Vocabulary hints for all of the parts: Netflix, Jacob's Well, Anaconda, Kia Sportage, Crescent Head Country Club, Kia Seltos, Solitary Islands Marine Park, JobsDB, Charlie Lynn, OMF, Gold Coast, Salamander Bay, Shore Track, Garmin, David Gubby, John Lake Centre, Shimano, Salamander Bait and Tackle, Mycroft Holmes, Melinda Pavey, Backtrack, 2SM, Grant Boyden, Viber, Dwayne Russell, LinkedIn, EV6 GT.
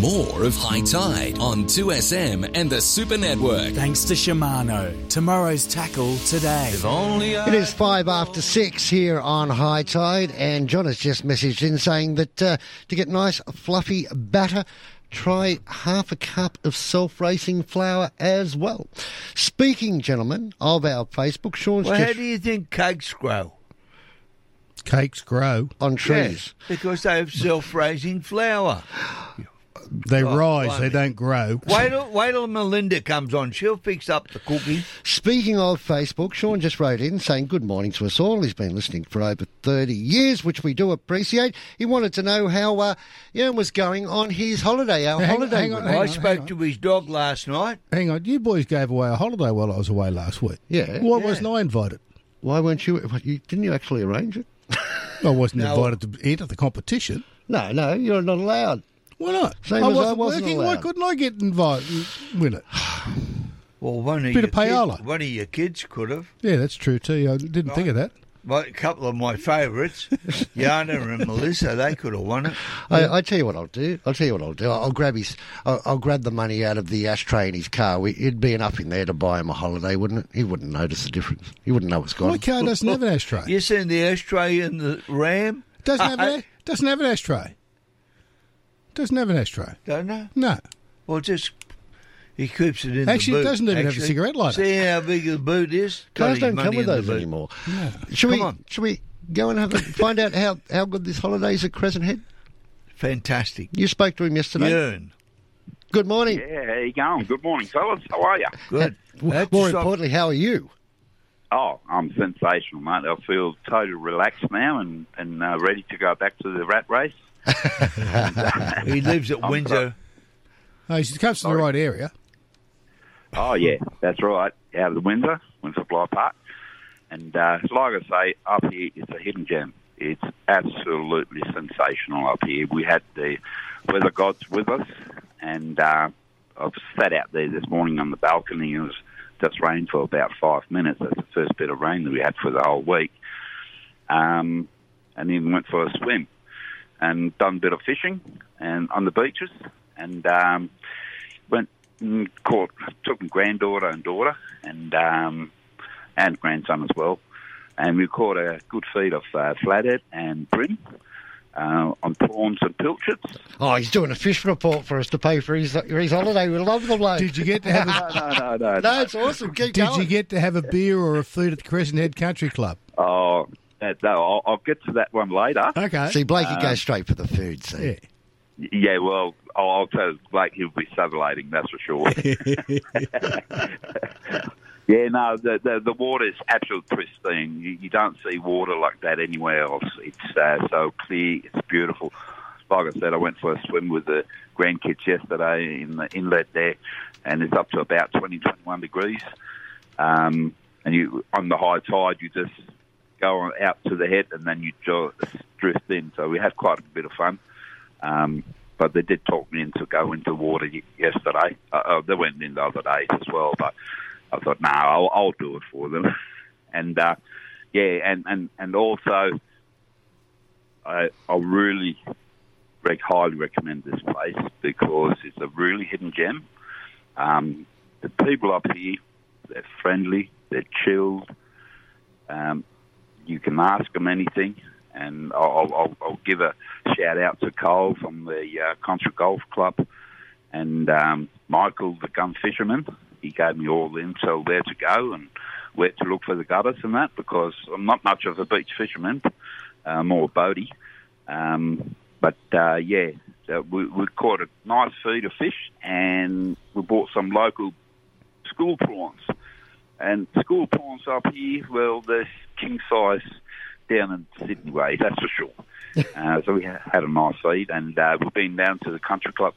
more of High Tide on 2SM and the Super Network. Thanks to Shimano. Tomorrow's tackle today. It is 6:05 here on High Tide, and John has just messaged in saying that to get nice fluffy batter, try half a cup of self-raising flour as well. Speaking, gentlemen, of our Facebook, Sean's how do you think cakes grow? Cakes grow on trees. Yes, because they have self-raising flour. They rise, I mean, they don't grow. Wait till Melinda comes on. She'll fix up the cooking. Speaking of Facebook, Sean just wrote in saying good morning to us all. He's been listening for over 30 years, which we do appreciate. He wanted to know how Ian was going on his holiday. I spoke to his dog last night. Hang on, you boys gave away a holiday while I was away last week. Yeah. Why wasn't I invited? Why weren't you? Didn't you actually arrange it? I wasn't invited to enter the competition. No, you're not allowed. Why not? I wasn't working. Allowed. Why couldn't I get invited and win it? Well, one of your kids could have. Yeah, that's true too. I didn't think of that. A couple of my favourites, Yana and Melissa, they could have won it. I tell you what I'll do. I'll grab the money out of the ashtray in his car. It'd be enough in there to buy him a holiday, wouldn't it? He wouldn't notice the difference. He wouldn't know it's gone. My car doesn't have an ashtray. You seen the ashtray in the Ram? Doesn't have an ashtray. Doesn't have an ashtray. Don't know? No. Well, just... He keeps it in the boot. Actually, it doesn't even have a cigarette lighter. See how big the boot is? Cars don't come with those anymore. No. Should we go and find out how good this holiday is at Crescent Head? Fantastic. You spoke to him yesterday. Yearn. Good morning. Yeah, how you going? Good morning, fellas. How are you? Good. More importantly, how are you? Oh, I'm sensational, mate. I feel totally relaxed now and ready to go back to the rat race. He lives at Windsor. Oh, he comes from the right area. Oh, yeah, that's right. Out of the Windsor Bly Park. And like I say, up here, it's a hidden gem. It's absolutely sensational up here. We had the weather gods with us, and I've sat out there this morning on the balcony. It was just rained for about 5 minutes. That's the first bit of rain that we had for the whole week. And then went for a swim and done a bit of fishing and on the beaches and went... took my granddaughter and daughter and grandson as well, and we caught a good feed of flathead and bream on prawns and pilchards. Oh, he's doing a fish report for us to pay for his holiday. We love the bloke. Did you get to have No, it's awesome. Keep going. Did you get to have a beer or a food at the Crescent Head Country Club? Oh, I'll get to that one later. Okay. See, Blakey goes straight for the food, see? Yeah. Yeah, well, I'll tell Blake he'll be salivating, that's for sure. Yeah, no, the water is absolutely pristine. You don't see water like that anywhere else. It's so clear, it's beautiful. Like I said, I went for a swim with the grandkids yesterday in the inlet there, and it's up to about 20, 21 degrees. And on the high tide, you just go out to the head, and then you just drift in. So we had quite a bit of fun. But they did talk me into going into water yesterday. They went in the other day as well, but I thought, no, I'll do it for them. And, and also, I really highly recommend this place because it's a really hidden gem. The people up here, they're friendly, they're chilled. You can ask them anything. And I'll give a shout-out to Cole from the Contra Golf Club and Michael, the gun fisherman. He gave me all the intel where to go and where to look for the gutters and that because I'm not much of a beach fisherman, more a boatie. We caught a nice feed of fish and we bought some local school prawns. And school prawns up here, well, they're king-size down in Sydney way, that's for sure. So we had a nice feed, and we've been down to the country club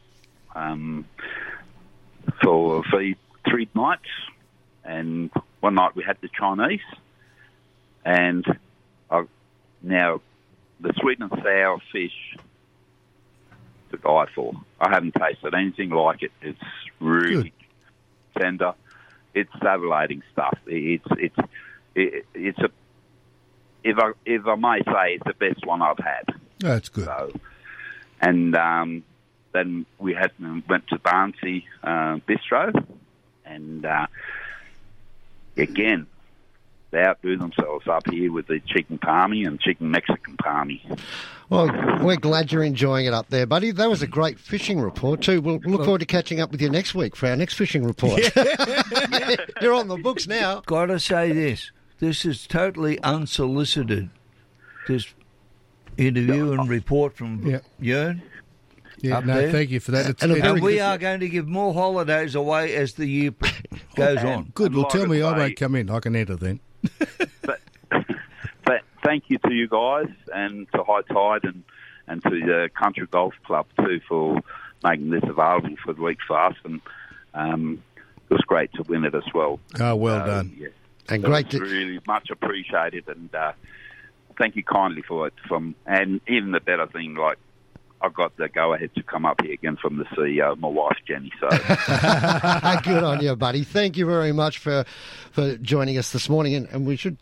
for a feed 3 nights, and one night we had the Chinese, and now the sweet and sour fish to die for. I haven't tasted anything like it. It's really good. Tender. It's salivating stuff. It's if I may say, it's the best one I've had. That's good. So, and Then we had went to Barnsley Bistro, and again, they outdo themselves up here with the chicken palmy and chicken Mexican palmy. Well, we're glad you're enjoying it up there, buddy. That was a great fishing report, too. We'll look forward to catching up with you next week for our next fishing report. Yeah. You're on the books now. Got to say this. This is totally unsolicited, this interview and report from Yearn. Yeah, no, there. Thank you for that. And we are going to give more holidays away as the year goes on. Good. Well, tell me I won't come in. I can enter then. But thank you to you guys and to High Tide and to the Contra Golf Club too for making this available for the week for us. And it was great to win it as well. Oh, well done. Yeah. And so great. Really much appreciated. And thank you kindly for it. And even the better thing, like, I've got the go-ahead to come up here again from the CEO, my wife, Jenny. So good on you, buddy. Thank you very much for joining us this morning. And we should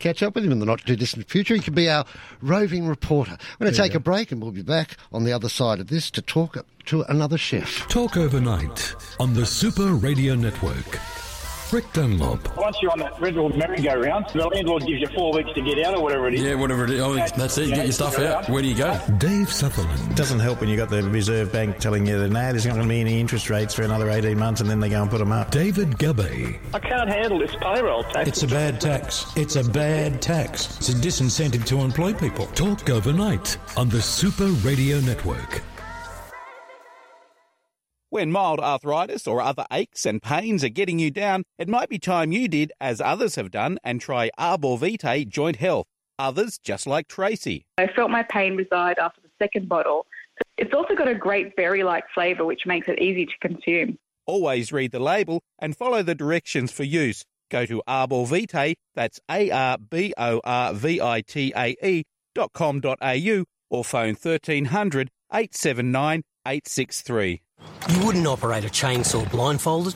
catch up with him in the not-too-distant future. He could be our roving reporter. We're going to take a break, and we'll be back on the other side of this to talk to another chef. Talk Overnight on the Super Radio Network. Rick Dunlop. Once you're on that red-walled merry-go-round, the landlord gives you 4 weeks to get out or whatever it is. Yeah, whatever it is. Oh, that's it. Get your stuff out. Where do you go? Dave Sutherland. Doesn't help when you got the Reserve Bank telling you that, there's not going to be any interest rates for another 18 months, and then they go and put them up. David Gubby. I can't handle this payroll tax. It's a bad tax. It's a bad tax. It's a disincentive to employ people. Talk Overnight on the Super Radio Network. When mild arthritis or other aches and pains are getting you down, it might be time you did as others have done and try Arborvitae Joint Health. Others, just like Tracy. I felt my pain reside after the second bottle. It's also got a great berry-like flavour, which makes it easy to consume. Always read the label and follow the directions for use. Go to Arborvitae, that's ARBORVITAE.com.au or phone 1300 879 863. You wouldn't operate a chainsaw blindfolded.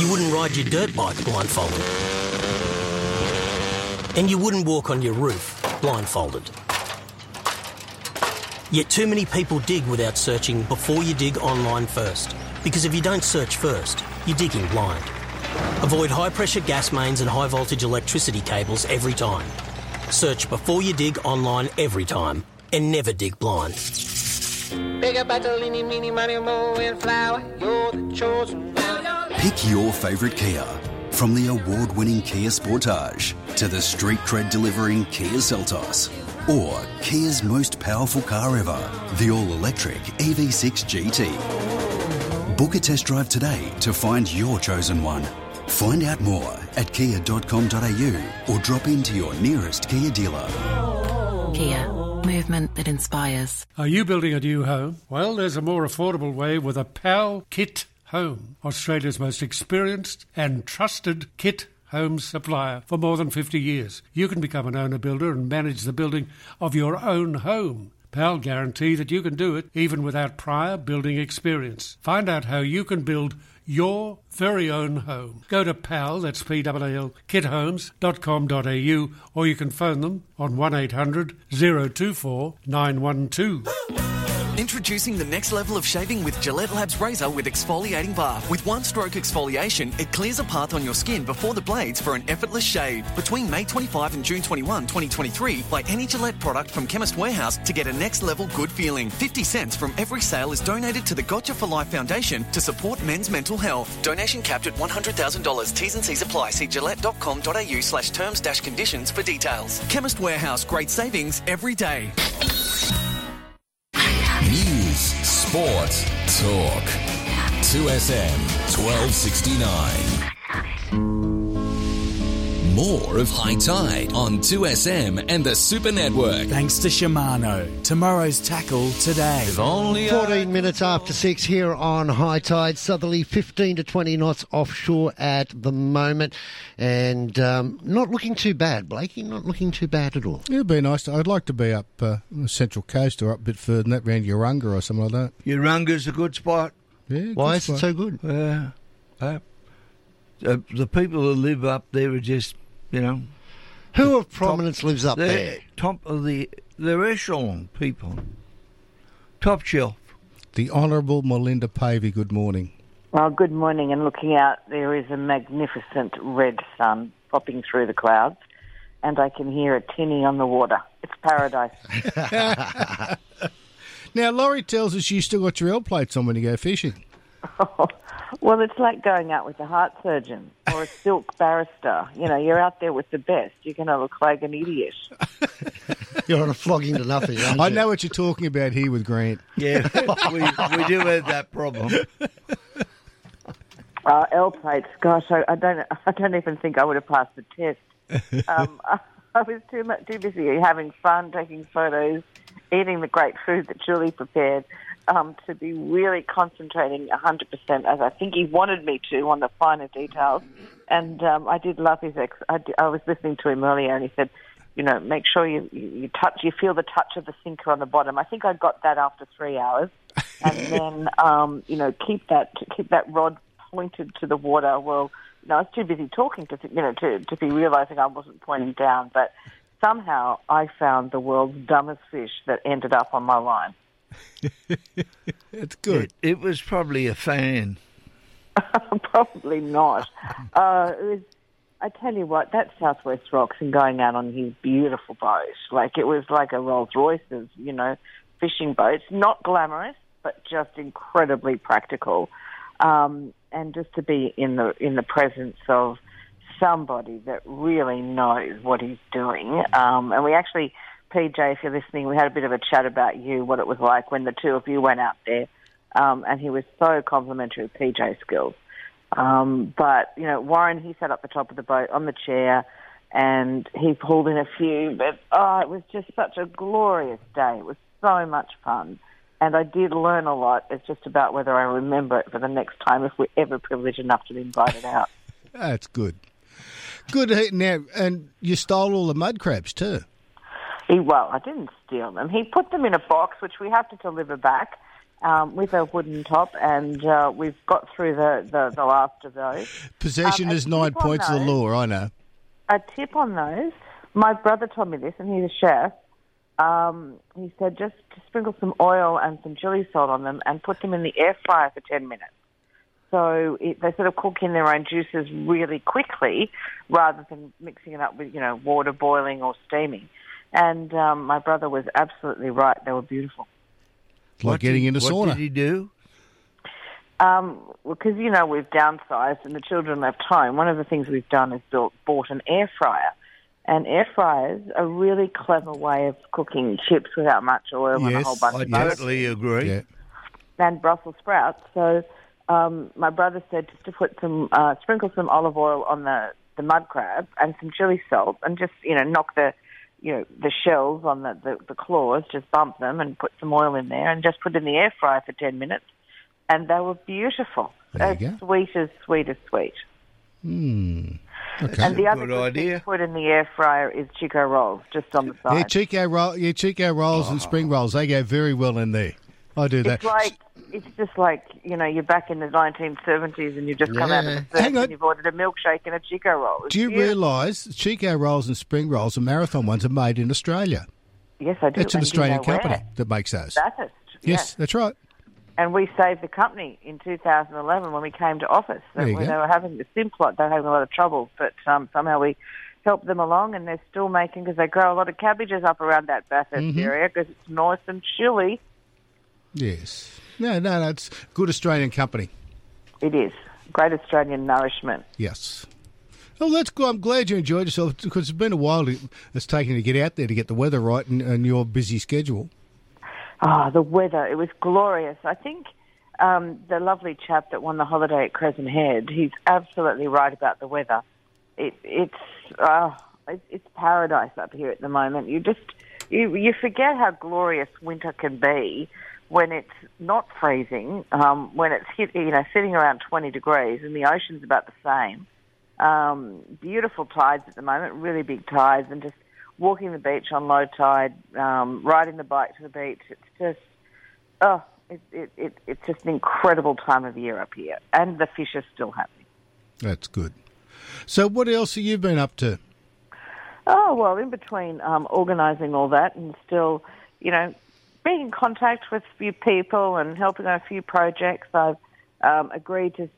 You wouldn't ride your dirt bike blindfolded. And you wouldn't walk on your roof blindfolded. Yet too many people dig without searching before you dig online first. Because if you don't search first, you're digging blind. Avoid high-pressure gas mains and high-voltage electricity cables every time. Search before you dig online every time. And never dig blind. Pick a Batolini, Mini, Money, Mo, and Flower. You're the chosen one. Pick your favourite Kia. From the award-winning Kia Sportage to the street cred-delivering Kia Seltos. Or Kia's most powerful car ever, the all-electric EV6 GT. Book a test drive today to find your chosen one. Find out more at kia.com.au or drop into your nearest Kia dealer. Kia. Movement that inspires. Are you building a new home? Well, there's a more affordable way with a PAL Kit Home, Australia's most experienced and trusted kit home supplier for more than 50 years. You can become an owner builder and manage the building of your own home. PAL guarantee that you can do it even without prior building experience. Find out how you can build your very own home. Go to PAL, that's P-A-L, kithomes.com.au, or you can phone them on 1800 024 912. Introducing the next level of shaving with Gillette Labs Razor with Exfoliating Bar. With one-stroke exfoliation, it clears a path on your skin before the blades for an effortless shave. Between May 25 and June 21, 2023, buy any Gillette product from Chemist Warehouse to get a next-level good feeling. 50 cents from every sale is donated to the Gotcha for Life Foundation to support men's mental health. Donation capped at $100,000. T's and C's apply. See gillette.com.au/terms-conditions for details. Chemist Warehouse. Great savings every day. News, sports, talk. 2SM 1269. More of High Tide on 2SM and the Super Network. Thanks to Shimano. Tomorrow's tackle today. 14 minutes after 6 here on High Tide. Southerly 15 to 20 knots offshore at the moment. And not looking too bad, Blakey. Not looking too bad at all. It'd be nice. I'd like to be up on the Central Coast or up a bit further than that, around Yurunga or something like that. Yurunga's a good spot. Yeah, why is it so good? The people who live up there are just, Who of prominence lives up there? Top of the echelon people. top shelf. The Honourable Melinda Pavey, good morning. Well, good morning, and looking out, there is a magnificent red sun popping through the clouds, and I can hear a tinny on the water. It's paradise. Now, Laurie tells us you still got your L plates on when you go fishing. Well, it's like going out with a heart surgeon or a silk barrister. You know, you're out there with the best. You're going to look like an idiot. You're on a flogging to nothing, aren't you? I know what you're talking about here with Grant. Yeah, we do have that problem. L plates, gosh, I don't even think I would have passed the test. I was too busy having fun, taking photos, eating the great food that Julie prepared, to be really concentrating 100%, as I think he wanted me to, on the finer details. And I did love his I was listening to him earlier, and he said, you know, make sure you touch, you feel the touch of the sinker on the bottom. I think I got that after 3 hours. And then, you know, keep that rod pointed to the water. Well, you know, I was too busy talking to be realising I wasn't pointing down. But somehow I found the world's dumbest fish that ended up on my line. It's good. It was probably a fan. Probably not. I tell you what, that Southwest Rocks and going out on his beautiful boat, like it was like a Rolls Royce's, you know, fishing boat. Not glamorous, but just incredibly practical. And just to be in the presence of somebody that really knows what he's doing. And we actually, PJ, if you're listening, we had a bit of a chat about you, what it was like when the two of you went out there. And he was so complimentary of PJ's skills. But, you know, Warren, he sat up the top of the boat on the chair and he pulled in a few. But, it was just such a glorious day. It was so much fun. And I did learn a lot. It's just about whether I remember it for the next time if we're ever privileged enough to be invited out. That's good. Good. Now, and you stole all the mud crabs too. Well, I didn't steal them. He put them in a box, which we have to deliver back. With a wooden top, and we've got through the last of those. Possession is 9 points of the law, I know. A tip on those, my brother told me this, and he's a chef. He said just sprinkle some oil and some chili salt on them and put them in the air fryer for 10 minutes. So they sort of cook in their own juices really quickly rather than mixing it up with, you know, water boiling or steaming. And my brother was absolutely right. They were beautiful. Like getting in a sauna. What did he do? Well, because, you know, we've downsized and the children left home. One of the things we've done is bought an air fryer. And air fryers are a really clever way of cooking chips without much oil and a whole bunch of butter. Yes, I totally agree. Yeah. And Brussels sprouts. So my brother said just to put some sprinkle some olive oil on the mud crab and some chili salt and just, you know, knock the... You know, the shells on the claws, just bump them and put some oil in there and just put in the air fryer for 10 minutes. And they were beautiful. As sweet as sweet as sweet. Mm. Okay. And the other good thing to put in the air fryer is Chico rolls, just on the side. Yeah, Chico rolls and spring rolls. They go very well in there. I do that. It's just like, you know, you're back in the 1970s and you've just come out of the 30s and you've ordered a milkshake and a Chico roll. It's do you realise Chico rolls and spring rolls and marathon ones are made in Australia? Yes, I do. It's an Australian company that makes those. Bathurst. Yes, that's right. And we saved the company in 2011 when we came to office. They were having the Simplot. They were having a lot of trouble, but somehow we helped them along and they're still making, because they grow a lot of cabbages up around that Bathurst area because it's nice and chilly. Yes. No, it's a good Australian company. It is. Great Australian nourishment. Yes. Well, that's good. I'm glad you enjoyed yourself because it's been a while it's taken to get out there to get the weather right and your busy schedule. Ah, the weather. It was glorious. I think the lovely chap that won the holiday at Crescent Head, he's absolutely right about the weather. It's paradise up here at the moment. You forget how glorious winter can be. When it's not freezing, when it's sitting around 20 degrees, and the ocean's about the same. Beautiful tides at the moment, really big tides, and just walking the beach on low tide, riding the bike to the beach. It's just, it's just an incredible time of year up here, and the fish are still happening. That's good. So, what else have you been up to? Oh well, in between organising all that and still, you know. being in contact with a few people and helping on a few projects. I've agreed to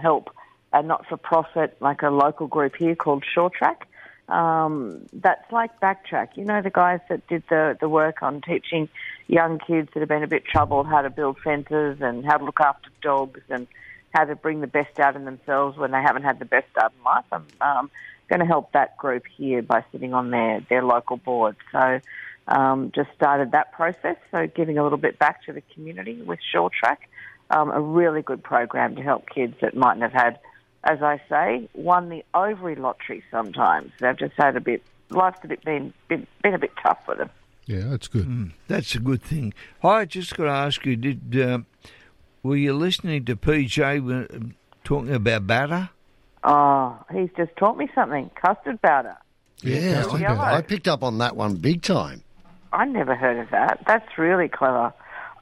help a not-for-profit, like a local group here called Shore Track. That's like Backtrack. You know, the guys that did the work on teaching young kids that have been a bit troubled how to build fences and how to look after dogs and how to bring the best out in themselves when they haven't had the best out in life. I'm going to help that group here by sitting on their local board. So just started that process, so giving a little bit back to the community with Shore Track, a really good program to help kids that mightn't have had, as I say, won the ovary lottery sometimes. They've just had a bit, life's a bit been a bit tough for them. Yeah, that's good. That's a good thing. I just got to ask you, were you listening to PJ when, talking about batter? Oh, he's just taught me something, custard batter. Yeah, I picked up on that one big time. I never heard of that. That's really clever.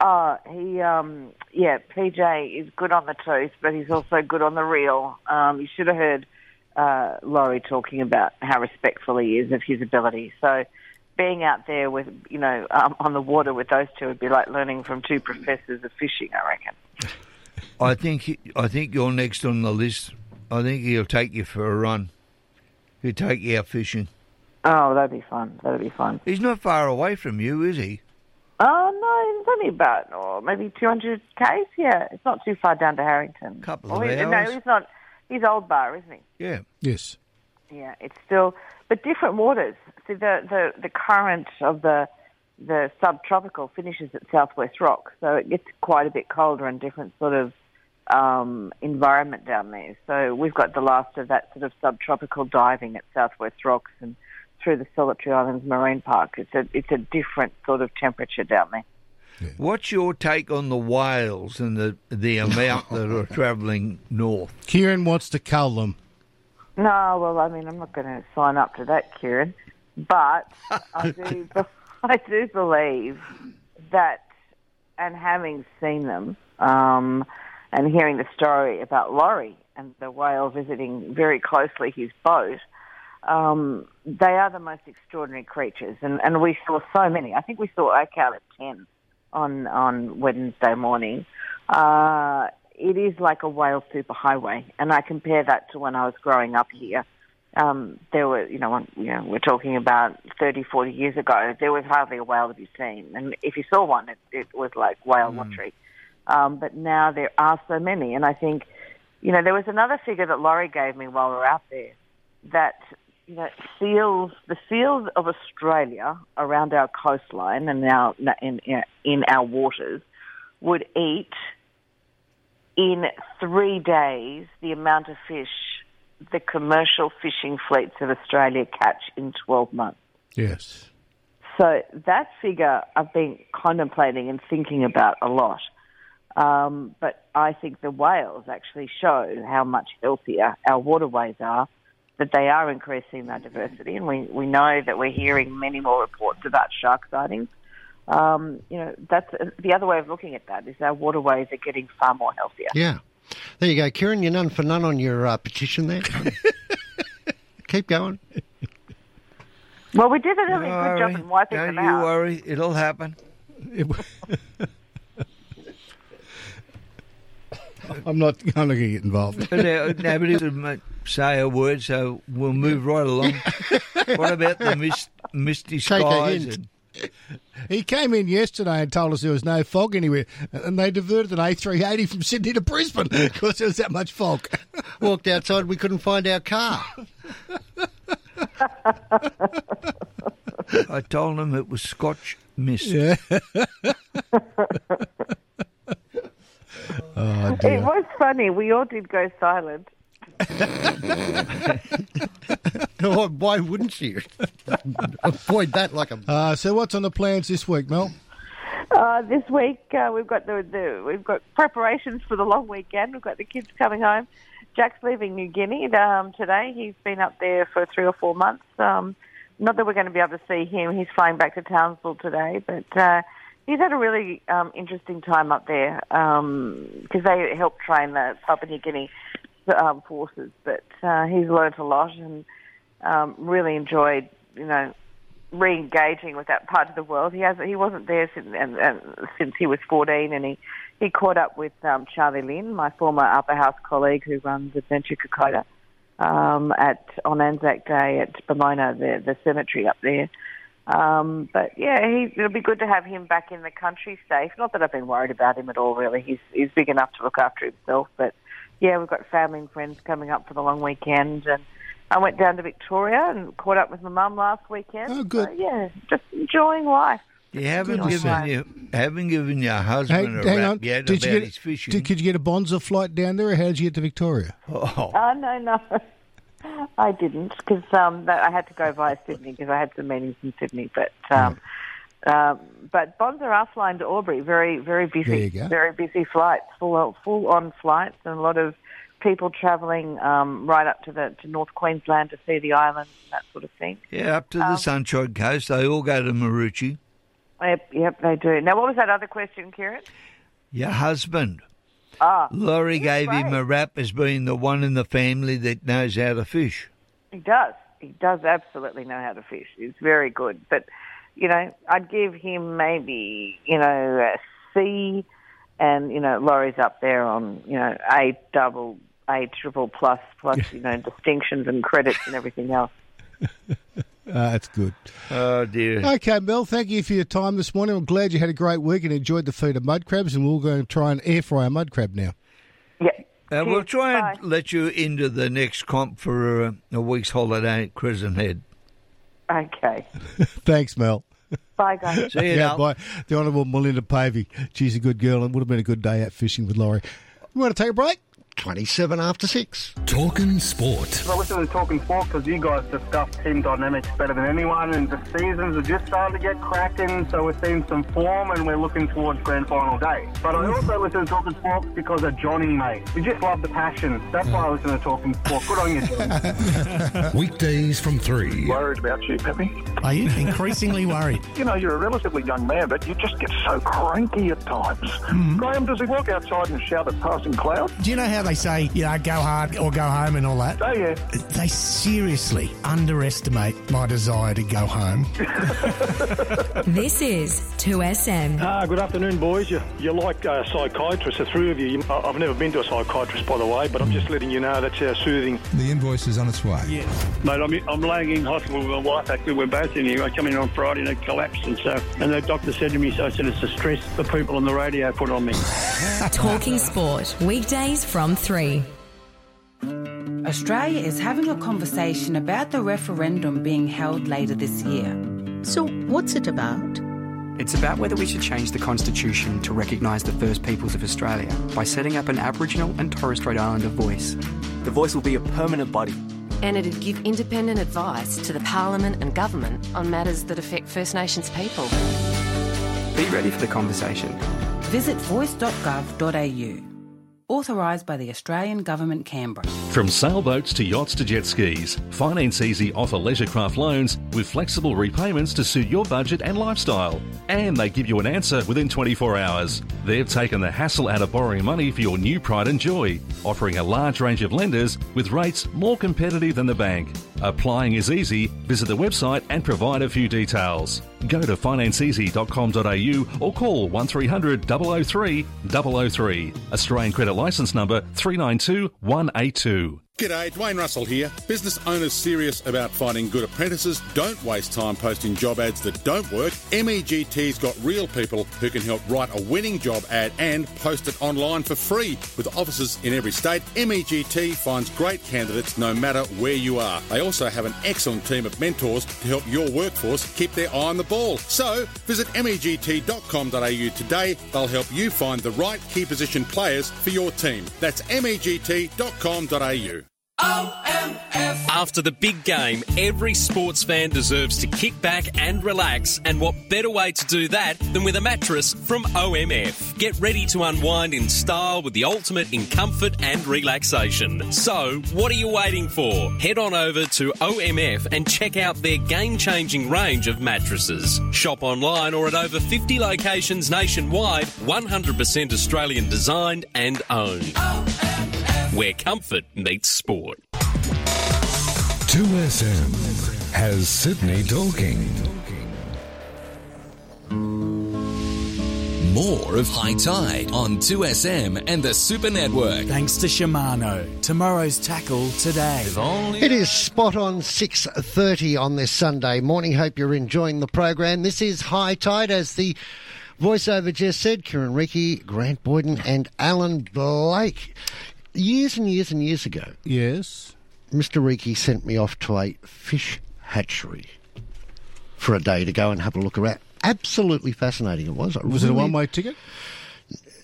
PJ is good on the tooth, but he's also good on the reel. You should have heard Laurie talking about how respectful he is of his ability. So being out there with, on the water with those two would be like learning from two professors of fishing, I reckon. I think you're next on the list. I think he'll take you for a run. He'll take you out fishing. Oh, that'd be fun. He's not far away from you, is he? Oh, no, it's only about maybe 200 k's, yeah. It's not too far down to Harrington. Couple of hours. No, he's not. He's Old Bar, isn't he? Yeah. Yes. Yeah, it's still... But different waters. See, the current of the subtropical finishes at Southwest Rocks, so it gets quite a bit colder and different sort of environment down there. So we've got the last of that sort of subtropical diving at Southwest Rocks and through the Solitary Islands Marine Park. It's a different sort of temperature down there. Yeah. What's your take on the whales and the amount that are travelling north? Kieran wants to cull them. No, well, I mean, I'm not going to sign up to that, Kieran. But I do believe that, and having seen them and hearing the story about Laurie and the whale visiting very closely his boat, they are the most extraordinary creatures. And we saw so many. I think we saw I counted 10 on Wednesday morning. It is like a whale superhighway, and I compare that to when I was growing up here. There were, we're talking about 30, 40 years ago, there was hardly a whale to be seen. And if you saw one, it was like whale lottery. But now there are so many. And I think, there was another figure that Laurie gave me while we were out there that, the seals of Australia around our coastline and now in our waters would eat in 3 days the amount of fish the commercial fishing fleets of Australia catch in 12 months. Yes. So that figure I've been contemplating and thinking about a lot. But I think the whales actually show how much healthier our waterways are, that they are increasing their diversity. And we know that we're hearing many more reports about shark sightings. That's the other way of looking at that is our waterways are getting far more healthier. Yeah. There you go, Kieran. You're none for none on your petition there. Keep going. Well, we did a really good job in wiping them out. Don't you worry. It'll happen. I'm not going to get involved. Nobody would say a word, so we'll move right along. What about the misty skies? He came in yesterday and told us there was no fog anywhere, and they diverted an A380 from Sydney to Brisbane because there was that much fog. Walked outside, we couldn't find our car. I told him it was Scotch mist. Yeah. Oh, dear. It was funny. We all did go silent. Why wouldn't you? Avoid that like a... So what's on the plans this week, Mel? This week we've got we've got preparations for the long weekend. We've got the kids coming home. Jack's leaving New Guinea today. He's been up there for 3 or 4 months. Not that we're going to be able to see him. He's flying back to Townsville today, but... He's had a really interesting time up there because they helped train the Papua New Guinea forces. But he's learnt a lot and really enjoyed, re-engaging with that part of the world. He wasn't there since he was 14, and he caught up with Charlie Lynn, my former upper house colleague who runs Adventure Kokoda, on Anzac Day at Pomona, the cemetery up there. It'll be good to have him back in the country safe. Not that I've been worried about him at all, really. He's big enough to look after himself. But, yeah, we've got family and friends coming up for the long weekend. And I went down to Victoria and caught up with my mum last weekend. Oh, good. So, yeah, just enjoying life. You haven't given your husband a rap yet about his fishing. Could you get a Bonza flight down there, or how did you get to Victoria? No. I didn't, because I had to go via Sydney because I had some meetings in Sydney. But Bonza are flying to Albury, very, very busy, very busy flights, full on flights, and a lot of people travelling right up to North Queensland to see the island and that sort of thing. Yeah, up to the Sunshine Coast. They all go to Maroochy. Yep, they do. Now, what was that other question, Kieran? Your husband. Laurie gave him a rap as being the one in the family that knows how to fish. He does absolutely know how to fish. He's very good. But, you know, I'd give him maybe, you know, a C, and, you know, Laurie's up there on, you know, A double, A triple plus, you know, distinctions and credits and everything else. That's good. Oh, dear. Okay, Mel, thank you for your time this morning. I'm glad you had a great week and enjoyed the feed of mud crabs, and we're going to try and air fry a mud crab now. Yeah. We'll try and let you into the next comp for a week's holiday at Crescent Head. Okay. Thanks, Mel. Bye, guys. See you, bye. The Honourable Melinda Pavey. She's a good girl, and it would have been a good day out fishing with Laurie. We want to take a break? 6:27. Talking Sport. I listen to Talking Sport because you guys discuss team dynamics better than anyone, and the seasons are just starting to get cracking, so we're seeing some form and we're looking towards grand final day. But I also listen to Talking Sport because of Johnny, mate. We just love the passion. That's why I listen to Talking Sport. Good on you, Johnny. Weekdays from 3. Worried about you, Peppy. Are you increasingly worried? You know, you're a relatively young man, but you just get so cranky at times. Mm-hmm. Graham, does he walk outside and shout at passing clouds? Do you know how they say, you know, go hard or go home and all that? Oh, yeah. They seriously underestimate my desire to go home. This is 2SM. Good afternoon, boys. You're like psychiatrists, the three of you. I've never been to a psychiatrist, by the way, but I'm just letting you know that's soothing. The invoice is on its way. Yeah. Mate, I'm laying in hospital with my wife, actually. We're both in here. I come in on Friday and I collapsed, and the doctor said to me, so I said, it's the stress the people on the radio put on me. Talking Sport, weekdays from 3. Australia is having a conversation about the referendum being held later this year. So what's it about? It's about whether we should change the constitution to recognise the First Peoples of Australia by setting up an Aboriginal and Torres Strait Islander voice. The voice will be a permanent body. And it'd give independent advice to the Parliament and government on matters that affect First Nations people. Be ready for the conversation. Visit voice.gov.au. Authorised by the Australian Government, Canberra. From sailboats to yachts to jet skis, Finance Easy offer leisurecraft loans with flexible repayments to suit your budget and lifestyle. And they give you an answer within 24 hours. They've taken the hassle out of borrowing money for your new pride and joy, offering a large range of lenders with rates more competitive than the bank. Applying is easy. Visit the website and provide a few details. Go to financeeasy.com.au or call 1300 003 003. Australian Credit Licence Number 392182. G'day, Dwayne Russell here. Business owners serious about finding good apprentices, don't waste time posting job ads that don't work. MEGT's got real people who can help write a winning job ad and post it online for free. With offices in every state, MEGT finds great candidates no matter where you are. They also have an excellent team of mentors to help your workforce keep their eye on the ball. So visit MEGT.com.au today. They'll help you find the right key position players for your team. That's MEGT.com.au. OMF. After the big game, every sports fan deserves to kick back and relax, and what better way to do that than with a mattress from OMF. Get ready to unwind in style with the ultimate in comfort and relaxation. So, what are you waiting for? Head on over to OMF and check out their game-changing range of mattresses. Shop online or at over 50 locations nationwide, 100% Australian designed and owned. OMF. Where comfort meets sport. 2SM. has Sydney talking. More of High Tide on 2SM and the Super Network. Thanks to Shimano. Tomorrow's tackle today. It is spot on 6:30 on this Sunday morning. Hope you're enjoying the program. This is High Tide, as the voiceover just said. Kieran Rickey, Grant Boyden and Alan Blake. Years and years and years ago. Yes. Mr. Rickey sent me off to a fish hatchery for a day to go and have a look around. Absolutely fascinating it was. Was it a one-way ticket?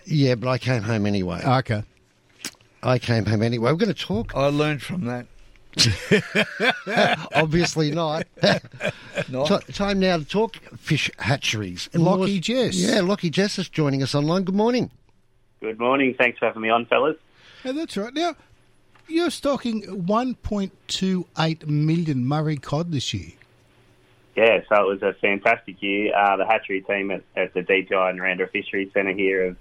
Yeah, but I came home anyway. Okay. I came home anyway. We're going to talk. I learned from that. Obviously not. Time now to talk fish hatcheries. And Lockie Jess. Yeah, Lockie Jess is joining us online. Good morning. Good morning. Thanks for having me on, fellas. Yeah, that's right. Now, you're stocking 1.28 million Murray cod this year. Yeah, so it was a fantastic year. The hatchery team at the DPI Narrandera Fisheries Centre here have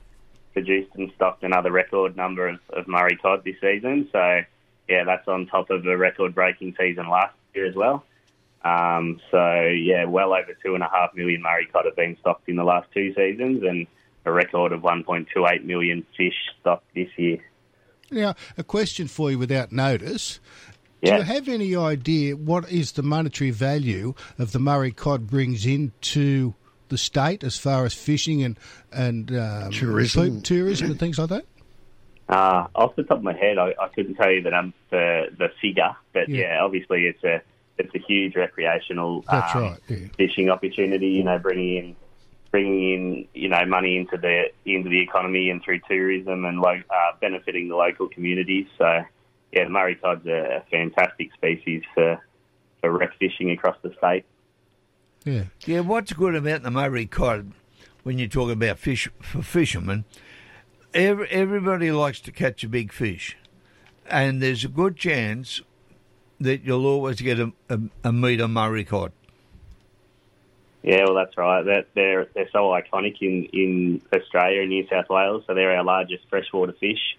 produced and stocked another record number of Murray cod this season. So, yeah, that's on top of a record-breaking season last year as well. Well over 2.5 million Murray cod have been stocked in the last two seasons, and a record of 1.28 million fish stocked this year. Now, a question for you without notice. Do you have any idea what is the monetary value of the Murray cod brings into the state as far as fishing and tourism and things like that? Off the top of my head, I couldn't tell you the figure, but obviously it's a huge recreational fishing opportunity. You know, bringing in money into the economy and through tourism and benefiting the local communities. So. Yeah, Murray cod's a fantastic species for wreck fishing across the state. Yeah. Yeah, what's good about the Murray cod when you talk about fish for fishermen, everybody likes to catch a big fish, and there's a good chance that you'll always get a metre Murray cod. Yeah, well, that's right. They're so iconic in Australia and New South Wales, so they're our largest freshwater fish.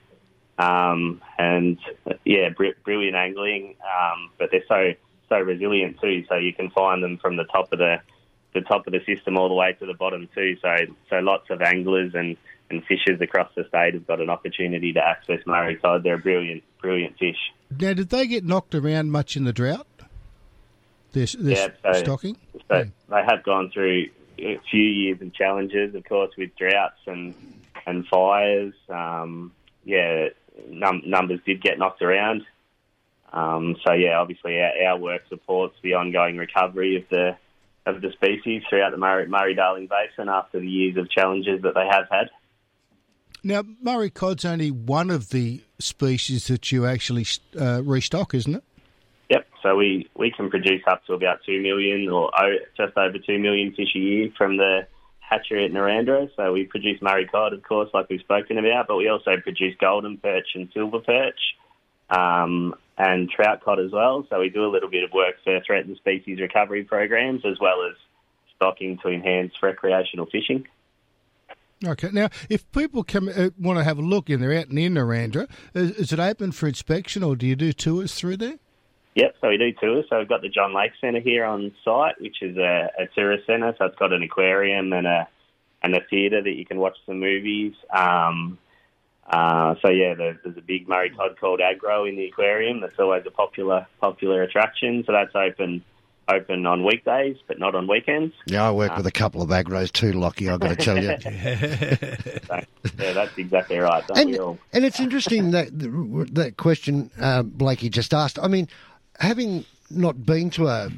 Brilliant angling, but they're so resilient too. So you can find them from the top of the system all the way to the bottom too. So lots of anglers and fishers across the state have got an opportunity to access Murray cod. They're a brilliant fish. Now, did they get knocked around much in the drought? This stocking. So they have gone through a few years of challenges, of course, with droughts and fires. Numbers did get knocked around. Obviously our work supports the ongoing recovery of the species throughout the Murray-Darling Basin after the years of challenges that they have had. Now, Murray cod's only one of the species that you actually restock, isn't it? Yep. So we can produce up to about 2 million or just over 2 million fish a year from the hatchery at Narrandera. So we produce Murray cod, of course, like we've spoken about, but we also produce golden perch and silver perch and trout cod as well. So we do a little bit of work for threatened species recovery programs as well as stocking to enhance recreational fishing. Okay. Now, if people want to have a look and they're out near Narrandera, is it open for inspection or do you do tours through there? Yep, so we do tours. So we've got the John Lake Centre here on site, which is a tourist centre. So it's got an aquarium and a theatre that you can watch some movies. There's a big Murray cod called Agro in the aquarium. That's always a popular attraction. So that's open on weekdays, but not on weekends. Yeah, I work with a couple of Agros too, Lockie, I've got to tell you. So, that's exactly right. And it's interesting that question Blakey just asked. I mean, having not been to a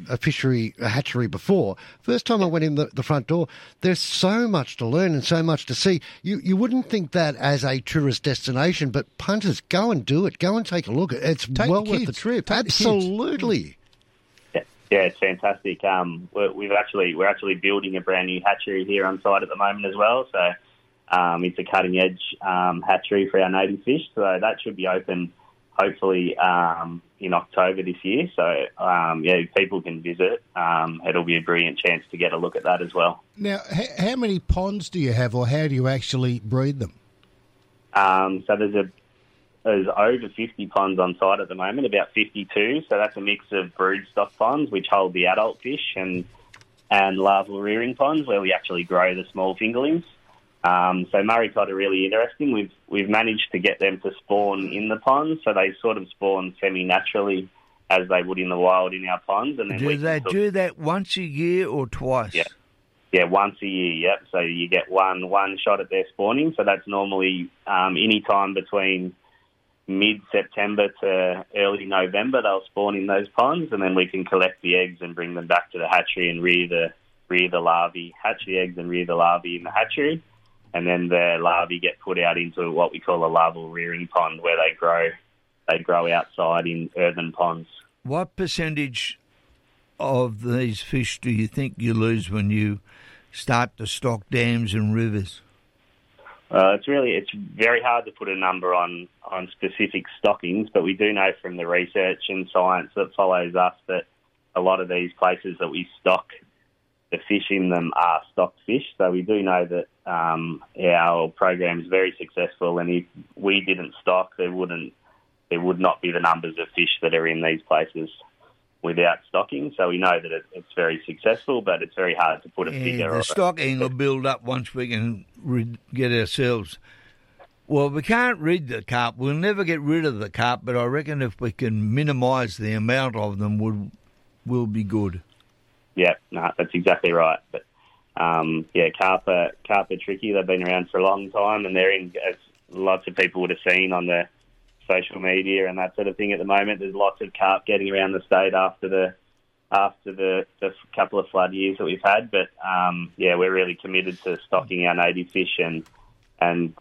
hatchery before, first time I went in the front door, there's so much to learn and so much to see. You wouldn't think that as a tourist destination, but punters, go and do it. Go and take a look. It's worth the trip. Absolutely. Yeah, it's fantastic. We're actually building a brand new hatchery here on site at the moment as well. So it's a cutting edge hatchery for our native fish. So that should be open hopefully in October this year. So people can visit. It'll be a brilliant chance to get a look at that as well. Now, how many ponds do you have, or how do you actually breed them? So there's There's over 50 ponds on site at the moment, about 52. So that's a mix of brood stock ponds, which hold the adult fish, and larval rearing ponds, where we actually grow the small fingerlings. So Murray cod are really interesting. We've managed to get them to spawn in the ponds, so they sort of spawn semi-naturally as they would in the wild in our ponds. And then do that once a year or twice? Yeah, once a year, yep. So you get one shot at their spawning. So that's normally any time between mid-September to early November, they'll spawn in those ponds, and then we can collect the eggs and bring them back to the hatchery and rear the larvae, hatch the eggs and rear the larvae in the hatchery, and then the larvae get put out into what we call a larval rearing pond, where they grow outside in earthen ponds. What percentage of these fish do you think you lose when you start to stock dams and rivers? It's very hard to put a number on specific stockings, but we do know from the research and science that follows us that a lot of these places that we stock the fish in them are stocked fish. So we do know that our program is very successful, and if we didn't stock, there would not be the numbers of fish that are in these places without stocking. So we know that it's very successful, but it's very hard to put a figure on it. The stocking will build up once we can get ourselves... Well, we can't rid the carp. We'll never get rid of the carp, but I reckon if we can minimise the amount of them, we'll be good. Yeah, no, that's exactly right. But, carp are tricky. They've been around for a long time, and they're in, as lots of people would have seen on the social media and that sort of thing at the moment. There's lots of carp getting around the state after the couple of flood years that we've had. But, we're really committed to stocking our native fish and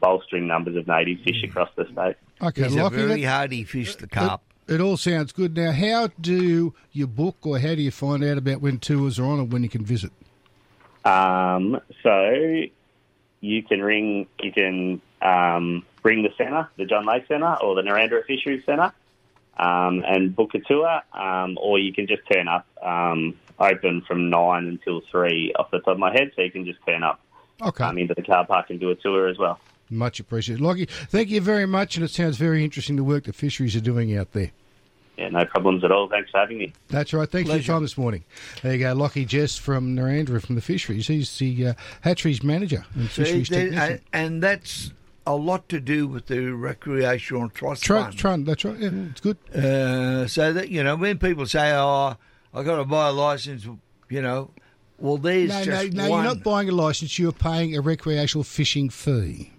bolstering numbers of native fish across the state. Okay, it's a very hardy fish, the carp. It all sounds good. Now, how do you book, or how do you find out about when tours are on and when you can visit? So you can ring... You can... Ring the centre, the John Lake Centre or the Narrandera Fisheries Centre, and book a tour, or you can just turn up, open from 9 until 3 off the top of my head, so you can just turn up into the car park and do a tour as well. Much appreciated. Lockie, thank you very much, and it sounds very interesting, the work the fisheries are doing out there. Yeah, no problems at all. Thanks for having me. That's right. Thanks for your time this morning. There you go, Lockie Jess from Narrandera from the fisheries. He's the hatcheries manager and fisheries technician. And that's... a lot to do with the recreational trust fund. That's right. Yeah, it's good. So that, when people say, "Oh, I got to buy a license," well, there's no. You're not buying a license. You're paying a recreational fishing fee.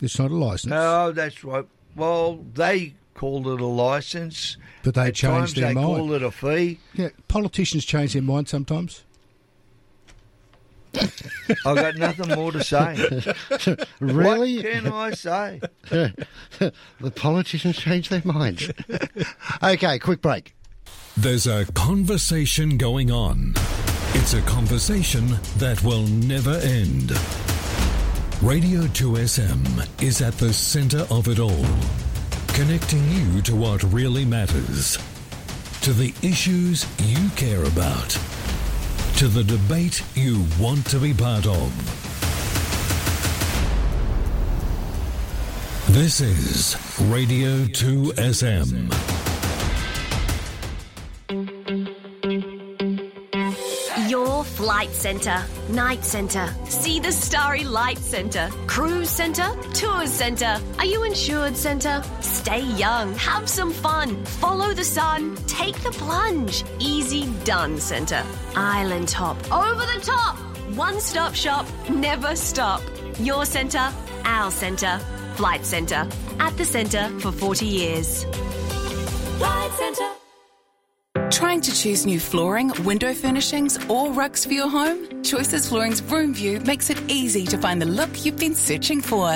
It's not a license. No, that's right. Well, they called it a license, but they changed their mind. They called it a fee. Yeah, politicians change their mind sometimes. I've got nothing more to say. Really? What can I say? The politicians change their minds. Okay, quick break. There's a conversation going on. It's a conversation that will never end. Radio 2SM is at the centre of it all, connecting you to what really matters, to the issues you care about, to the debate you want to be part of. This is Radio 2SM. Your Flight Centre, Night Centre, See the Starry Light Centre, Cruise Centre, Tours Centre, Are You Insured Centre, Stay Young, Have Some Fun, Follow the Sun, Take the Plunge, Easy Done Centre, Island Top, Over the Top, One Stop Shop, Never Stop, Your Centre, Our Centre, Flight Centre, at the centre for 40 years. Flight Centre. Trying to choose new flooring, window furnishings or rugs for your home? Choices Flooring's Room View makes it easy to find the look you've been searching for.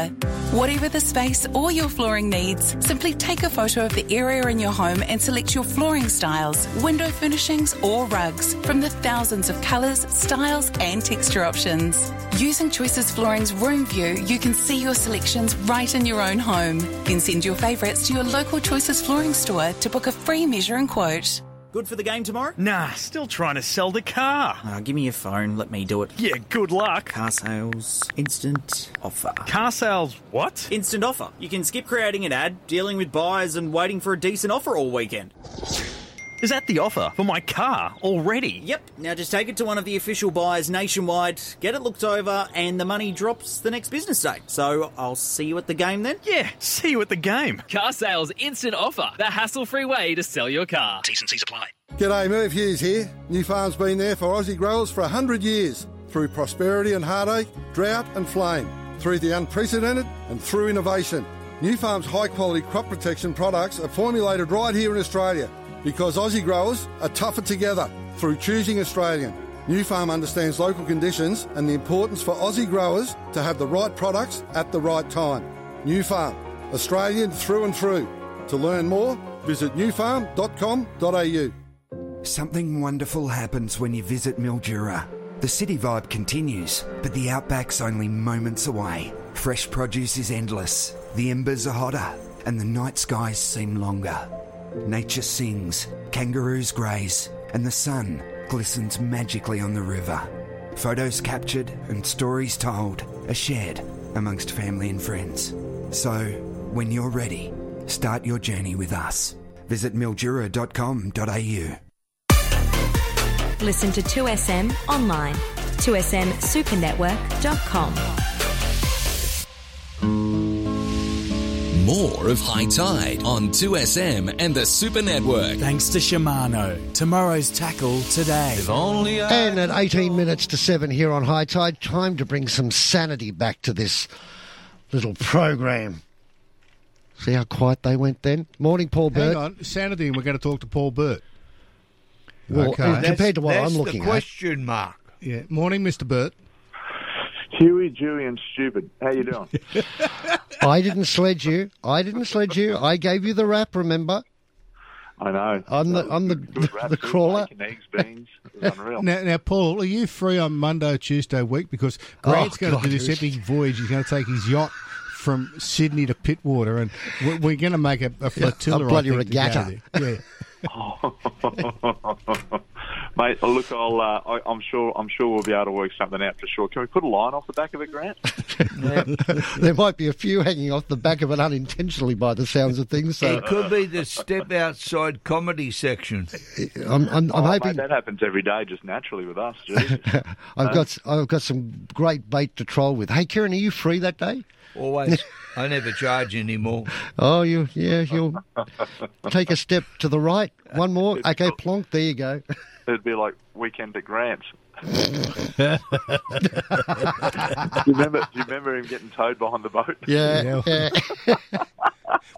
Whatever the space or your flooring needs, simply take a photo of the area in your home and select your flooring styles, window furnishings or rugs from the thousands of colours, styles and texture options. Using Choices Flooring's Room View, you can see your selections right in your own home. Then send your favourites to your local Choices Flooring store to book a free measure and quote. Good for the game tomorrow? Nah, still trying to sell the car. Give me your phone, let me do it. Yeah, good luck. Car sales, instant offer. Car sales what? Instant offer. You can skip creating an ad, dealing with buyers and waiting for a decent offer all weekend. Is that the offer for my car already? Yep. Now just take it to one of the official buyers nationwide, get it looked over, and the money drops the next business day. So I'll see you at the game then? Yeah, see you at the game. Car sales instant offer. The hassle-free way to sell your car. T's and C's apply. G'day, Merv Hughes here. New Farm's been there for Aussie growers for 100 years. Through prosperity and heartache, drought and flame. Through the unprecedented and through innovation. New Farm's high-quality crop protection products are formulated right here in Australia. Because Aussie growers are tougher together through choosing Australian. New Farm understands local conditions and the importance for Aussie growers to have the right products at the right time. New Farm, Australian through and through. To learn more, visit newfarm.com.au. Something wonderful happens when you visit Mildura. The city vibe continues, but the outback's only moments away. Fresh produce is endless, the embers are hotter, and the night skies seem longer. Nature sings, kangaroos graze, and the sun glistens magically on the river. Photos captured and stories told are shared amongst family and friends. So, when you're ready, start your journey with us. Visit mildura.com.au. Listen to 2SM online, 2smsupernetwork.com. More of High Tide on 2SM and the Super Network. Thanks to Shimano. Tomorrow's tackle today. And at 18 minutes to 7 here on High Tide, time to bring some sanity back to this little program. See how quiet they went then? Morning, Paul Burt. Hang on. Sanity, and we're going to talk to Paul Burt. Well, okay. Compared to what I'm looking at. That's the question mark. Yeah. Morning, Mr. Burt. Huey, Dewey and Stupid. How you doing? I didn't sledge you. I gave you the rap, remember? I know. I'm the crawler. Bacon, eggs, beans. It was unreal. Now, Paul, are you free on Monday, Tuesday week? Because Grant's going to do this epic voyage. He's going to take his yacht from Sydney to Pittwater, and we're going to make a flotilla. A bloody regatta. Yeah. Mate, look, I'm sure we'll be able to work something out for sure. Can we put a line off the back of it, Grant? There might be a few hanging off the back of it unintentionally by the sounds of things. So. It could be the step outside comedy section. I'm hoping... Mate, that happens every day just naturally with us. I've got some great bait to troll with. Hey, Kieran, are you free that day? Always. I never charge anymore. Oh, you'll take a step to the right. One more. Okay, plonk. There you go. It'd be like Weekend at Grant's. Do you remember him getting towed behind the boat? Yeah.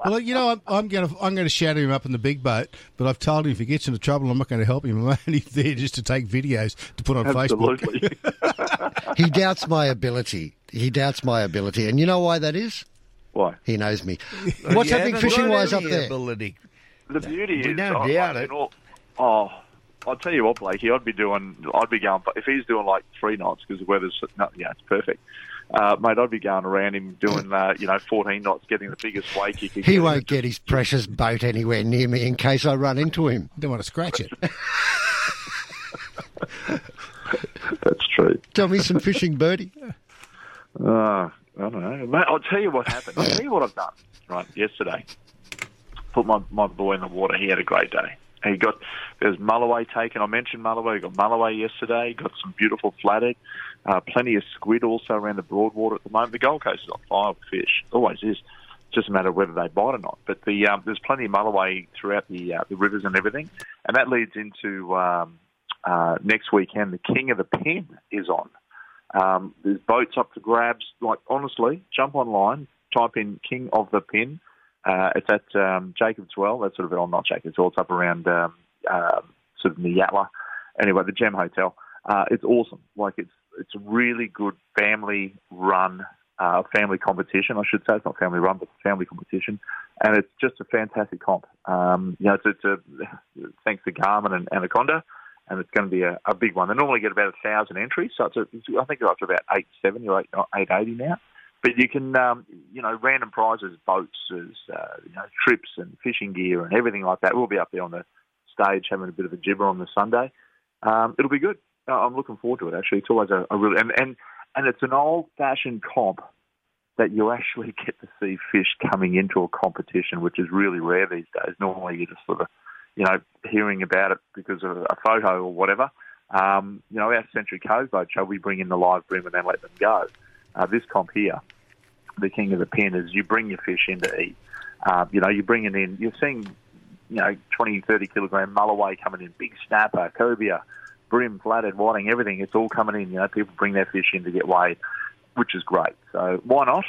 Well, you know, I'm going to shadow him up in the big boat, but I've told him if he gets into trouble, I'm not going to help him. I'm only there just to take videos to put on Facebook. He doubts my ability. And you know why that is? Why? He knows me. What's happening fishing-wise up there? Ability. The beauty is... We don't doubt it. I'll tell you what, Blakey, I'd be going, if he's doing like 3 knots, because the weather's, it's perfect. Mate, I'd be going around him doing, 14 knots, getting the biggest wake he could get. He won't get his precious boat anywhere near me in case I run into him. Don't want to scratch it. That's true. Tell me some fishing, Birdie. I don't know. Mate, I'll tell you what happened. I'll tell you what I've done, right, yesterday. Put my boy in the water. He had a great day. There's mulloway taken. I mentioned mulloway. He got mulloway yesterday. He got some beautiful flathead. Plenty of squid also around the broadwater at the moment. The Gold Coast is on fire with fish. Always is. It's just a matter of whether they bite or not. But there's plenty of mulloway throughout the rivers and everything. And that leads into next weekend. The King of the Pin is on. There's boats up for grabs. Like, honestly, jump online, type in King of the Pin. It's at Jacob's Well. That's sort of not Jacob's Well. It's up around sort of Niyatwa. Anyway, the Gem Hotel. It's awesome. Like, it's a really good family competition, I should say. It's not family run, but family competition. And it's just a fantastic comp. Thanks to Garmin and Anaconda. And it's going to be a big one. They normally get about 1,000 entries, so I think they're up to about 870 or 880 now. But you can, random prizes, boats, trips and fishing gear and everything like that will be up there on the stage having a bit of a gibber on the Sunday. It'll be good. I'm looking forward to it, actually. It's always a really... And it's an old-fashioned comp that you actually get to see fish coming into a competition, which is really rare these days. Normally you're just sort of, you know, hearing about it because of a photo or whatever. You know, our Century Cove boat show, we bring in the live bream and then let them go. This comp here, the King of the Pin, is you bring your fish in to eat. You know, you bring it in. You're seeing, you know, 20, 30-kilogram mulloway coming in, big snapper, cobia, brim, flathead, whiting, everything. It's all coming in. You know, people bring their fish in to get weighed, which is great. So why not?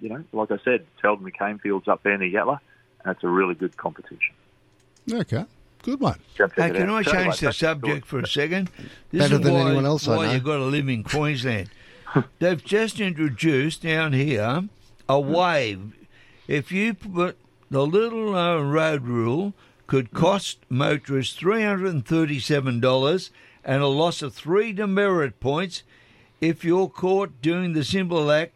You know, like I said, Teldon McCain Field's up there in Niyatwa, and it's a really good competition. Okay, good one. Hey, can I change the subject for a second? Better than anyone else I know. This is why you've got to live in Queensland. They've just introduced down here a wave. If you put the little road rule, could cost motorists $337 and a loss of 3 demerit points if you're caught doing the simple act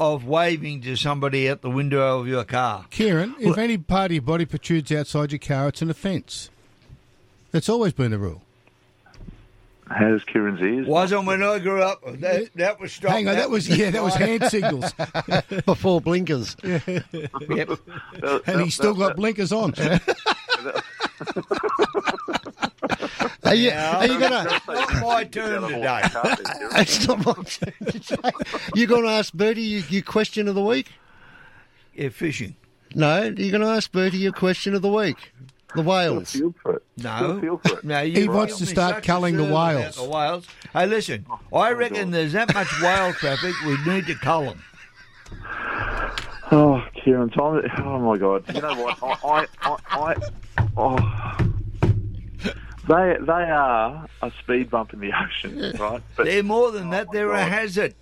of waving to somebody out the window of your car. Kieran, if any part of your body protrudes outside your car, it's an offence. That's always been the rule. How's Kieran's ears? Wasn't when I grew up. That was strong. Hang on, that was hand signals before blinkers. Yeah. Yep. And he's still got blinkers on. Are you gonna? Not my turn today. It's not my turn today. You gonna ask Bertie your question of the week? Yeah, fishing. No, you're gonna ask Bertie your question of the week. The whales. No. No, he wants to start culling the whales. Hey, listen, I reckon there's that much whale traffic, we need to cull them. Oh, Kieran, oh my God! You know what? They are a speed bump in the ocean, right? But they're more than that. They're a hazard.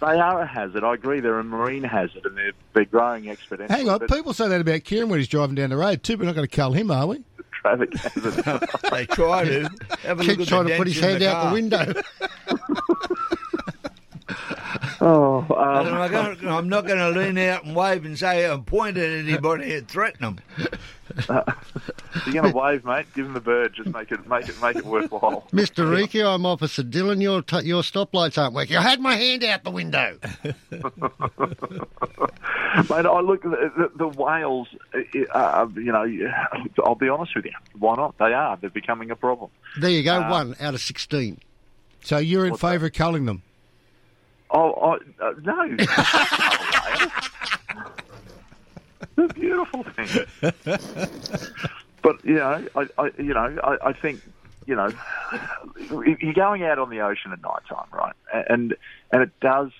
They are a hazard. I agree. They're a marine hazard, and they're growing exponentially. Hang on. People say that about Kieran when he's driving down the road, too. We're not going to cull him, are we? Traffic hazard. They try to. Have a look at trying to put his hand out the window. I'm not going to lean out and wave and say and point at anybody and threaten them. You're going to wave, mate. Give him the bird. Just make it worthwhile. Mr. Ricky, I'm Officer Dillon. Your stoplights aren't working. I had my hand out the window. Mate, I look. The whales. You know, I'll be honest with you. Why not? They are. They're becoming a problem. There you go. 1 out of 16. So you're in favour of culling them. Oh, no. The beautiful thing. But, you know, I think, you know, you're going out on the ocean at night time, right? And it does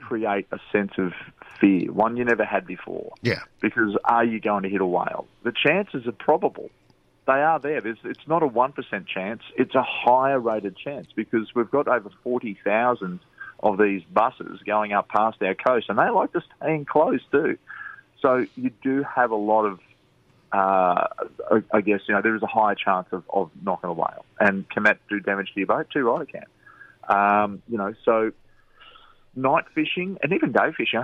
create a sense of fear, one you never had before. Yeah. Because are you going to hit a whale? The chances are probable. They are there. It's not a 1% chance. It's a higher rated chance because we've got over 40,000 of these buses going up past our coast, and they like to stay enclosed too. So you do have a lot of, I guess, you know, there is a higher chance of knocking a whale. And can that do damage to your boat? Too right, it can. You know, so night fishing and even day fishing,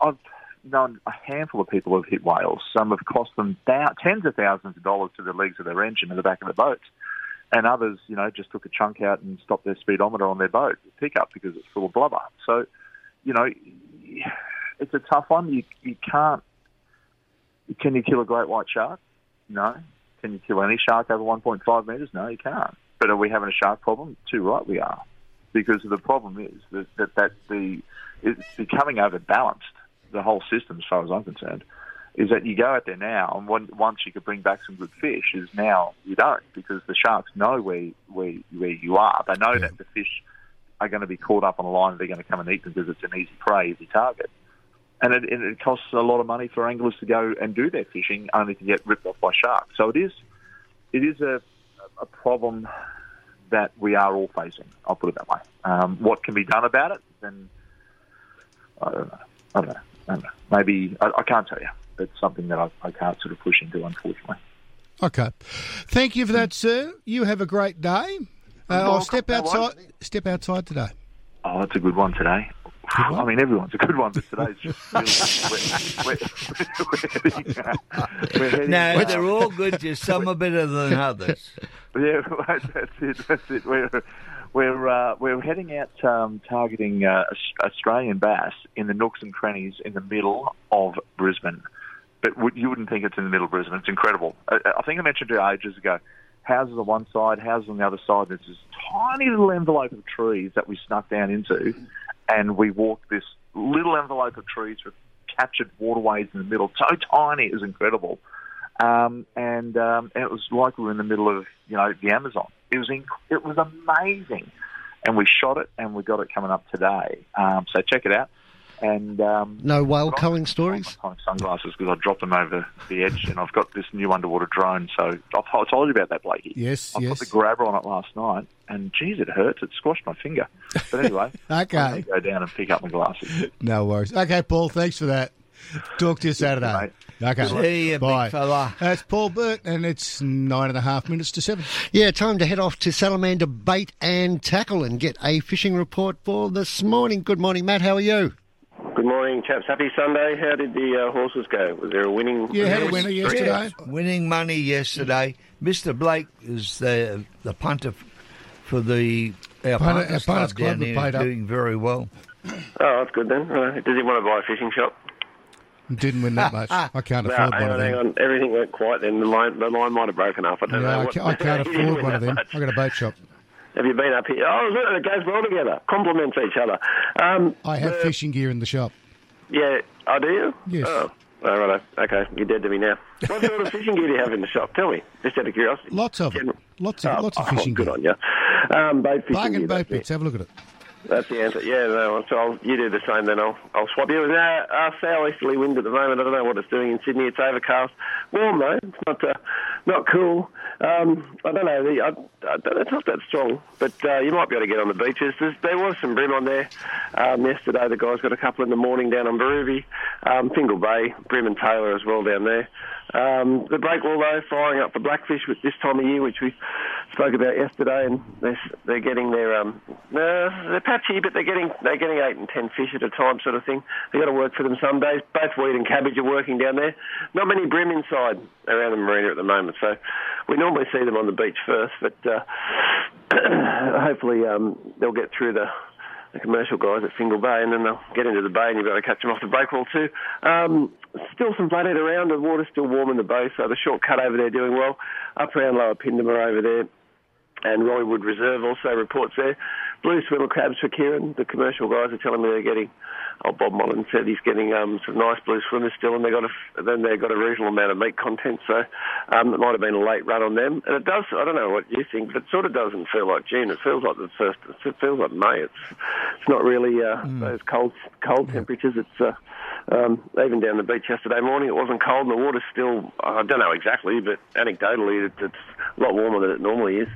I've known a handful of people who've hit whales. Some have cost them tens of thousands of dollars to the legs of their engine and the back of the boats. And others, you know, just took a chunk out and stopped their speedometer on their boat pickup because it's full of blubber. So, you know, it's a tough one. You can't. Can you kill a great white shark? No. Can you kill any shark over 1.5 metres? No, you can't. But are we having a shark problem? Too right we are. Because the problem is that it's becoming overbalanced, the whole system, as far as I'm concerned. Is that you go out there now, and once you could bring back some good fish, is now you don't, because the sharks know where you are. They know that the fish are going to be caught up on a line and they're going to come and eat them because it's an easy prey, easy target. And it costs a lot of money for anglers to go and do their fishing only to get ripped off by sharks. So it is a problem that we are all facing, I'll put it that way. What can be done about it? Then I don't know. Maybe, I can't tell you. It's something that I can't sort of push into, unfortunately. Okay. Thank you for that, sir. You have a great day. I'll step outside today. Oh, that's a good one today. good one? I mean, everyone's a good one, but today's just really, we're heading. No, they're all good, just some are better than others. Yeah, that's it. We're heading out targeting Australian bass in the nooks and crannies in the middle of Brisbane. But you wouldn't think it's in the middle of Brisbane. It's incredible. I think I mentioned it ages ago. Houses on one side, houses on the other side. There's this tiny little envelope of trees that we snuck down into, and we walked this little envelope of trees with captured waterways in the middle. So tiny, it was incredible. And it was like we were in the middle of, you know, the Amazon. It was amazing. And we shot it, and we got it coming up today. So check it out. And no whale culling stories? I'm sunglasses because I dropped them over the edge, and I've got this new underwater drone. So I told you about that, Blakey. Yes. I put the grabber on it last night, and geez, it hurts. It squashed my finger. But anyway, okay. I'm going to go down and pick up my glasses. No worries. Okay, Paul, thanks for that. Talk to you Saturday. Okay. See you, bye. Big fella. That's Paul Burt, and it's 9.5 minutes to 7. Yeah, time to head off to Salamander Bait and Tackle and get a fishing report for this morning. Good morning, Matt. How are you? Good morning, chaps. Happy Sunday. How did the horses go? Was there a winning? Yeah, had a winner yesterday. Yeah. Winning money yesterday. Mr. Blake is the punter for our punters club down there, doing very well. Oh, that's good then. Does he want to buy a fishing shop? Didn't win that much. I can't afford one of them. Hang on. Everything went quiet then. The line might have broken up. I don't know. I can't afford one of them. I've got a boat shop. Have you been up here? Oh, look, it goes well together. Complements each other. I have fishing gear in the shop. Yeah, I do? Yes. Oh, righto. Okay, you're dead to me now. What sort of fishing gear do you have in the shop? Tell me, just out of curiosity. Lots of it. Lots of fishing gear. Good on you. Bargain bait picks. Have a look at it. That's the answer. Yeah, no, so you do the same, then I'll swap you. It's a southeasterly wind at the moment. I don't know what it's doing in Sydney. It's overcast. Warm, though. It's not cool. I don't know. It's not that strong, but you might be able to get on the beaches. There was some brim on there yesterday. The guys got a couple in the morning down on Baruvi. Fingal Bay, brim and Taylor as well down there. The breakwall, though, firing up the blackfish with this time of year, which we spoke about yesterday, and they're getting their they're patchy, but they're getting 8 and 10 fish at a time, sort of thing. They've got to work for them some days. Both weed and cabbage are working down there. Not many brim inside around the marina at the moment, so we normally see them on the beach first, but hopefully they'll get through the commercial guys at Fingal Bay, and then they'll get into the bay, and you've got to catch them off the breakwall too. Still some bloodhead around. The water's still warm in the bay, so the short cut over there doing well. Up around Lower Pindamar over there, and Roywood Reserve also reports there. Blue swivel crabs for Kieran. The commercial guys are telling me they're getting. Bob Mullen said he's getting some nice blue swimmers still, and they've got a reasonable amount of meat content, so it might have been a late run on them. And it does, I don't know what you think, but it sort of doesn't feel like June. It feels like it feels like May. It's not really those cold temperatures. It's even down the beach yesterday morning, it wasn't cold, and the water's still, I don't know exactly, but anecdotally, it's a lot warmer than it normally is.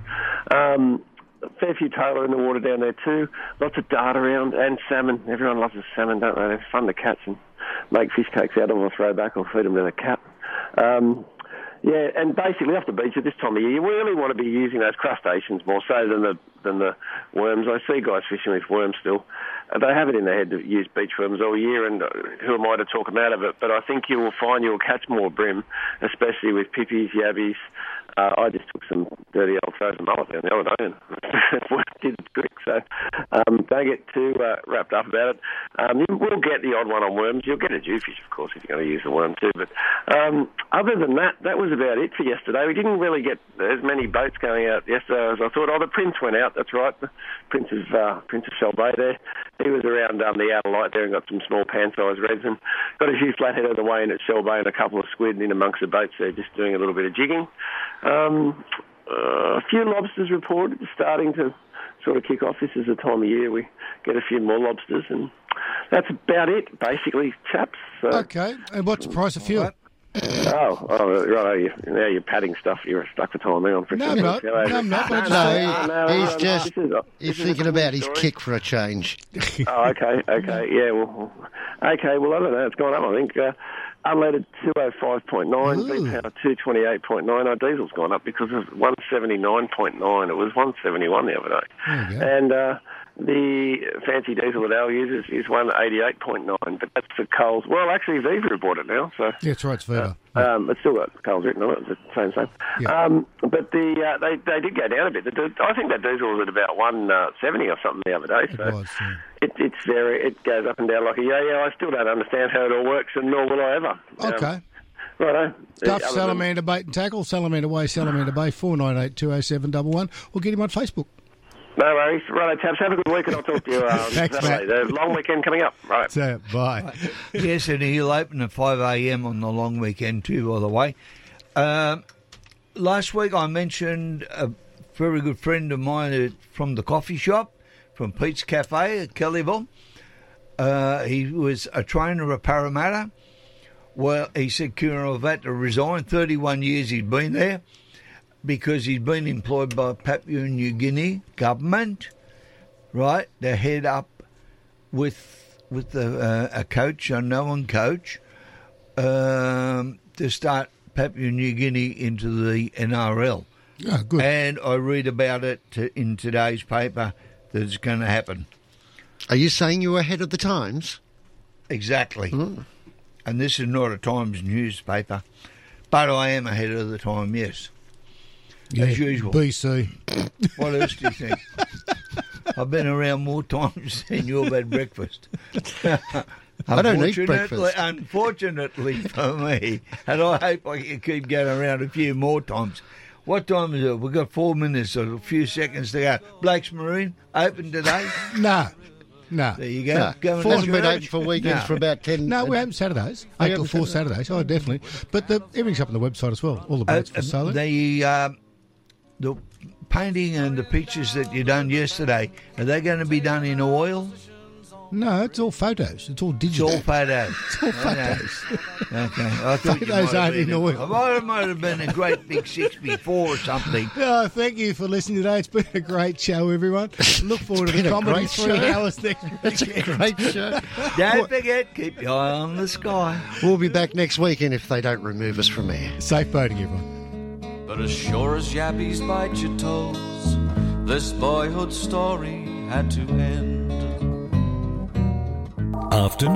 A fair few Taylor in the water down there too. Lots of dart around, and salmon. Everyone loves the salmon, don't they? They're fun to catch and make fish cakes out of, or throw back, or feed them to the cat. Yeah, and basically off the beach at this time of year, you really want to be using those crustaceans more so than the worms. I see guys fishing with worms still. They have it in their head to use beach worms all year, and who am I to talk them out of it? But I think you will find you'll catch more brim, especially with pippies, yabbies. I just took some dirty old frozen mullet down the other day, and it did the trick. So don't get too wrapped up about it. You will get the odd one on worms. You'll get a jewfish, of course, if you're going to use the worm too. But other than that, that was about it for yesterday. We didn't really get as many boats going out yesterday as I thought. Oh, the Prince went out. That's right. The Prince of Shell Bay there. He was around the outer light there and got some small pan-sized reds and got a few flathead out of the way in at Shell Bay and a couple of squid in amongst the boats there, just doing a little bit of jigging. A few lobsters reported starting to sort of kick off. This is the time of year we get a few more lobsters, and that's about it, basically, chaps. So, okay, and what's the price of fuel? Right. Oh, right. Now you're padding stuff. You're stuck for time. Hang on for a second. No, he's thinking about his kick for a change. Okay. Yeah, well, I don't know. It's gone up, I think. Unleaded 205.9, bean power 228.9. Our diesel's gone up because of 179.9. It was 171 the other day. And The fancy diesel that Al uses is 188.9, but that's the Coles. Well, actually, Viva bought it now. So. Yeah, that's right, it's Viva. It's still got Coles written on it, it's the same. Yeah. But they did go down a bit. I think that diesel was at about 170 or something the other day. So it was, yeah. It goes up and down like a yo-yo. I still don't understand how it all works, and nor will I ever. Okay. Righto. Duff, Salamander Bait and Tackle, Salamander Way, Salamander Bay, 49820711. We'll get him on Facebook. No worries. Righto, Taps. Have a good week and I'll talk to you Saturday. There's a long weekend coming up. Right. So, bye. Yes, and he'll open at 5 a.m. on the long weekend too, by the way. Last week I mentioned a very good friend of mine from the coffee shop, from Pete's Cafe at Kellyville. He was a trainer at Parramatta. Well, he said Kieran had to resign. 31 years he'd been there, because he'd been employed by Papua New Guinea government, right? They're head up with a coach, a known coach, to start Papua New Guinea into the NRL. Oh, good. And I read about it in today's paper that it's going to happen. Are you saying you were ahead of the times? Exactly. Mm. And this is not a Times newspaper, but I am ahead of the time, yes. Yeah, as usual. BC. What else do you think? I've been around more times than you've had breakfast. I don't eat breakfast. Unfortunately for me, and I hope I can keep going around a few more times. What time is it? We've got 4 minutes or a few seconds to go. Blake's Marine, open today? No. There you go. No. Floor's been open for weekends for about 10. No, we're open Saturdays. 8 till 4 Saturdays. Oh, definitely. But everything's up on the website as well. All the boats for sale. The painting and the pictures that you done yesterday, are they going to be done in oil? No, it's all photos. It's all digital. It's all photos. Okay. I thought photos aren't in oil. I might have been a great big 64 or something. Oh, thank you for listening today. It's been a great show, everyone. Look forward to the comedy 3 hours next week. It's a great show. Don't forget, keep your eye on the sky. We'll be back next weekend if they don't remove us from air. Safe boating, everyone. But as sure as yappies bite your toes, this boyhood story had to end. After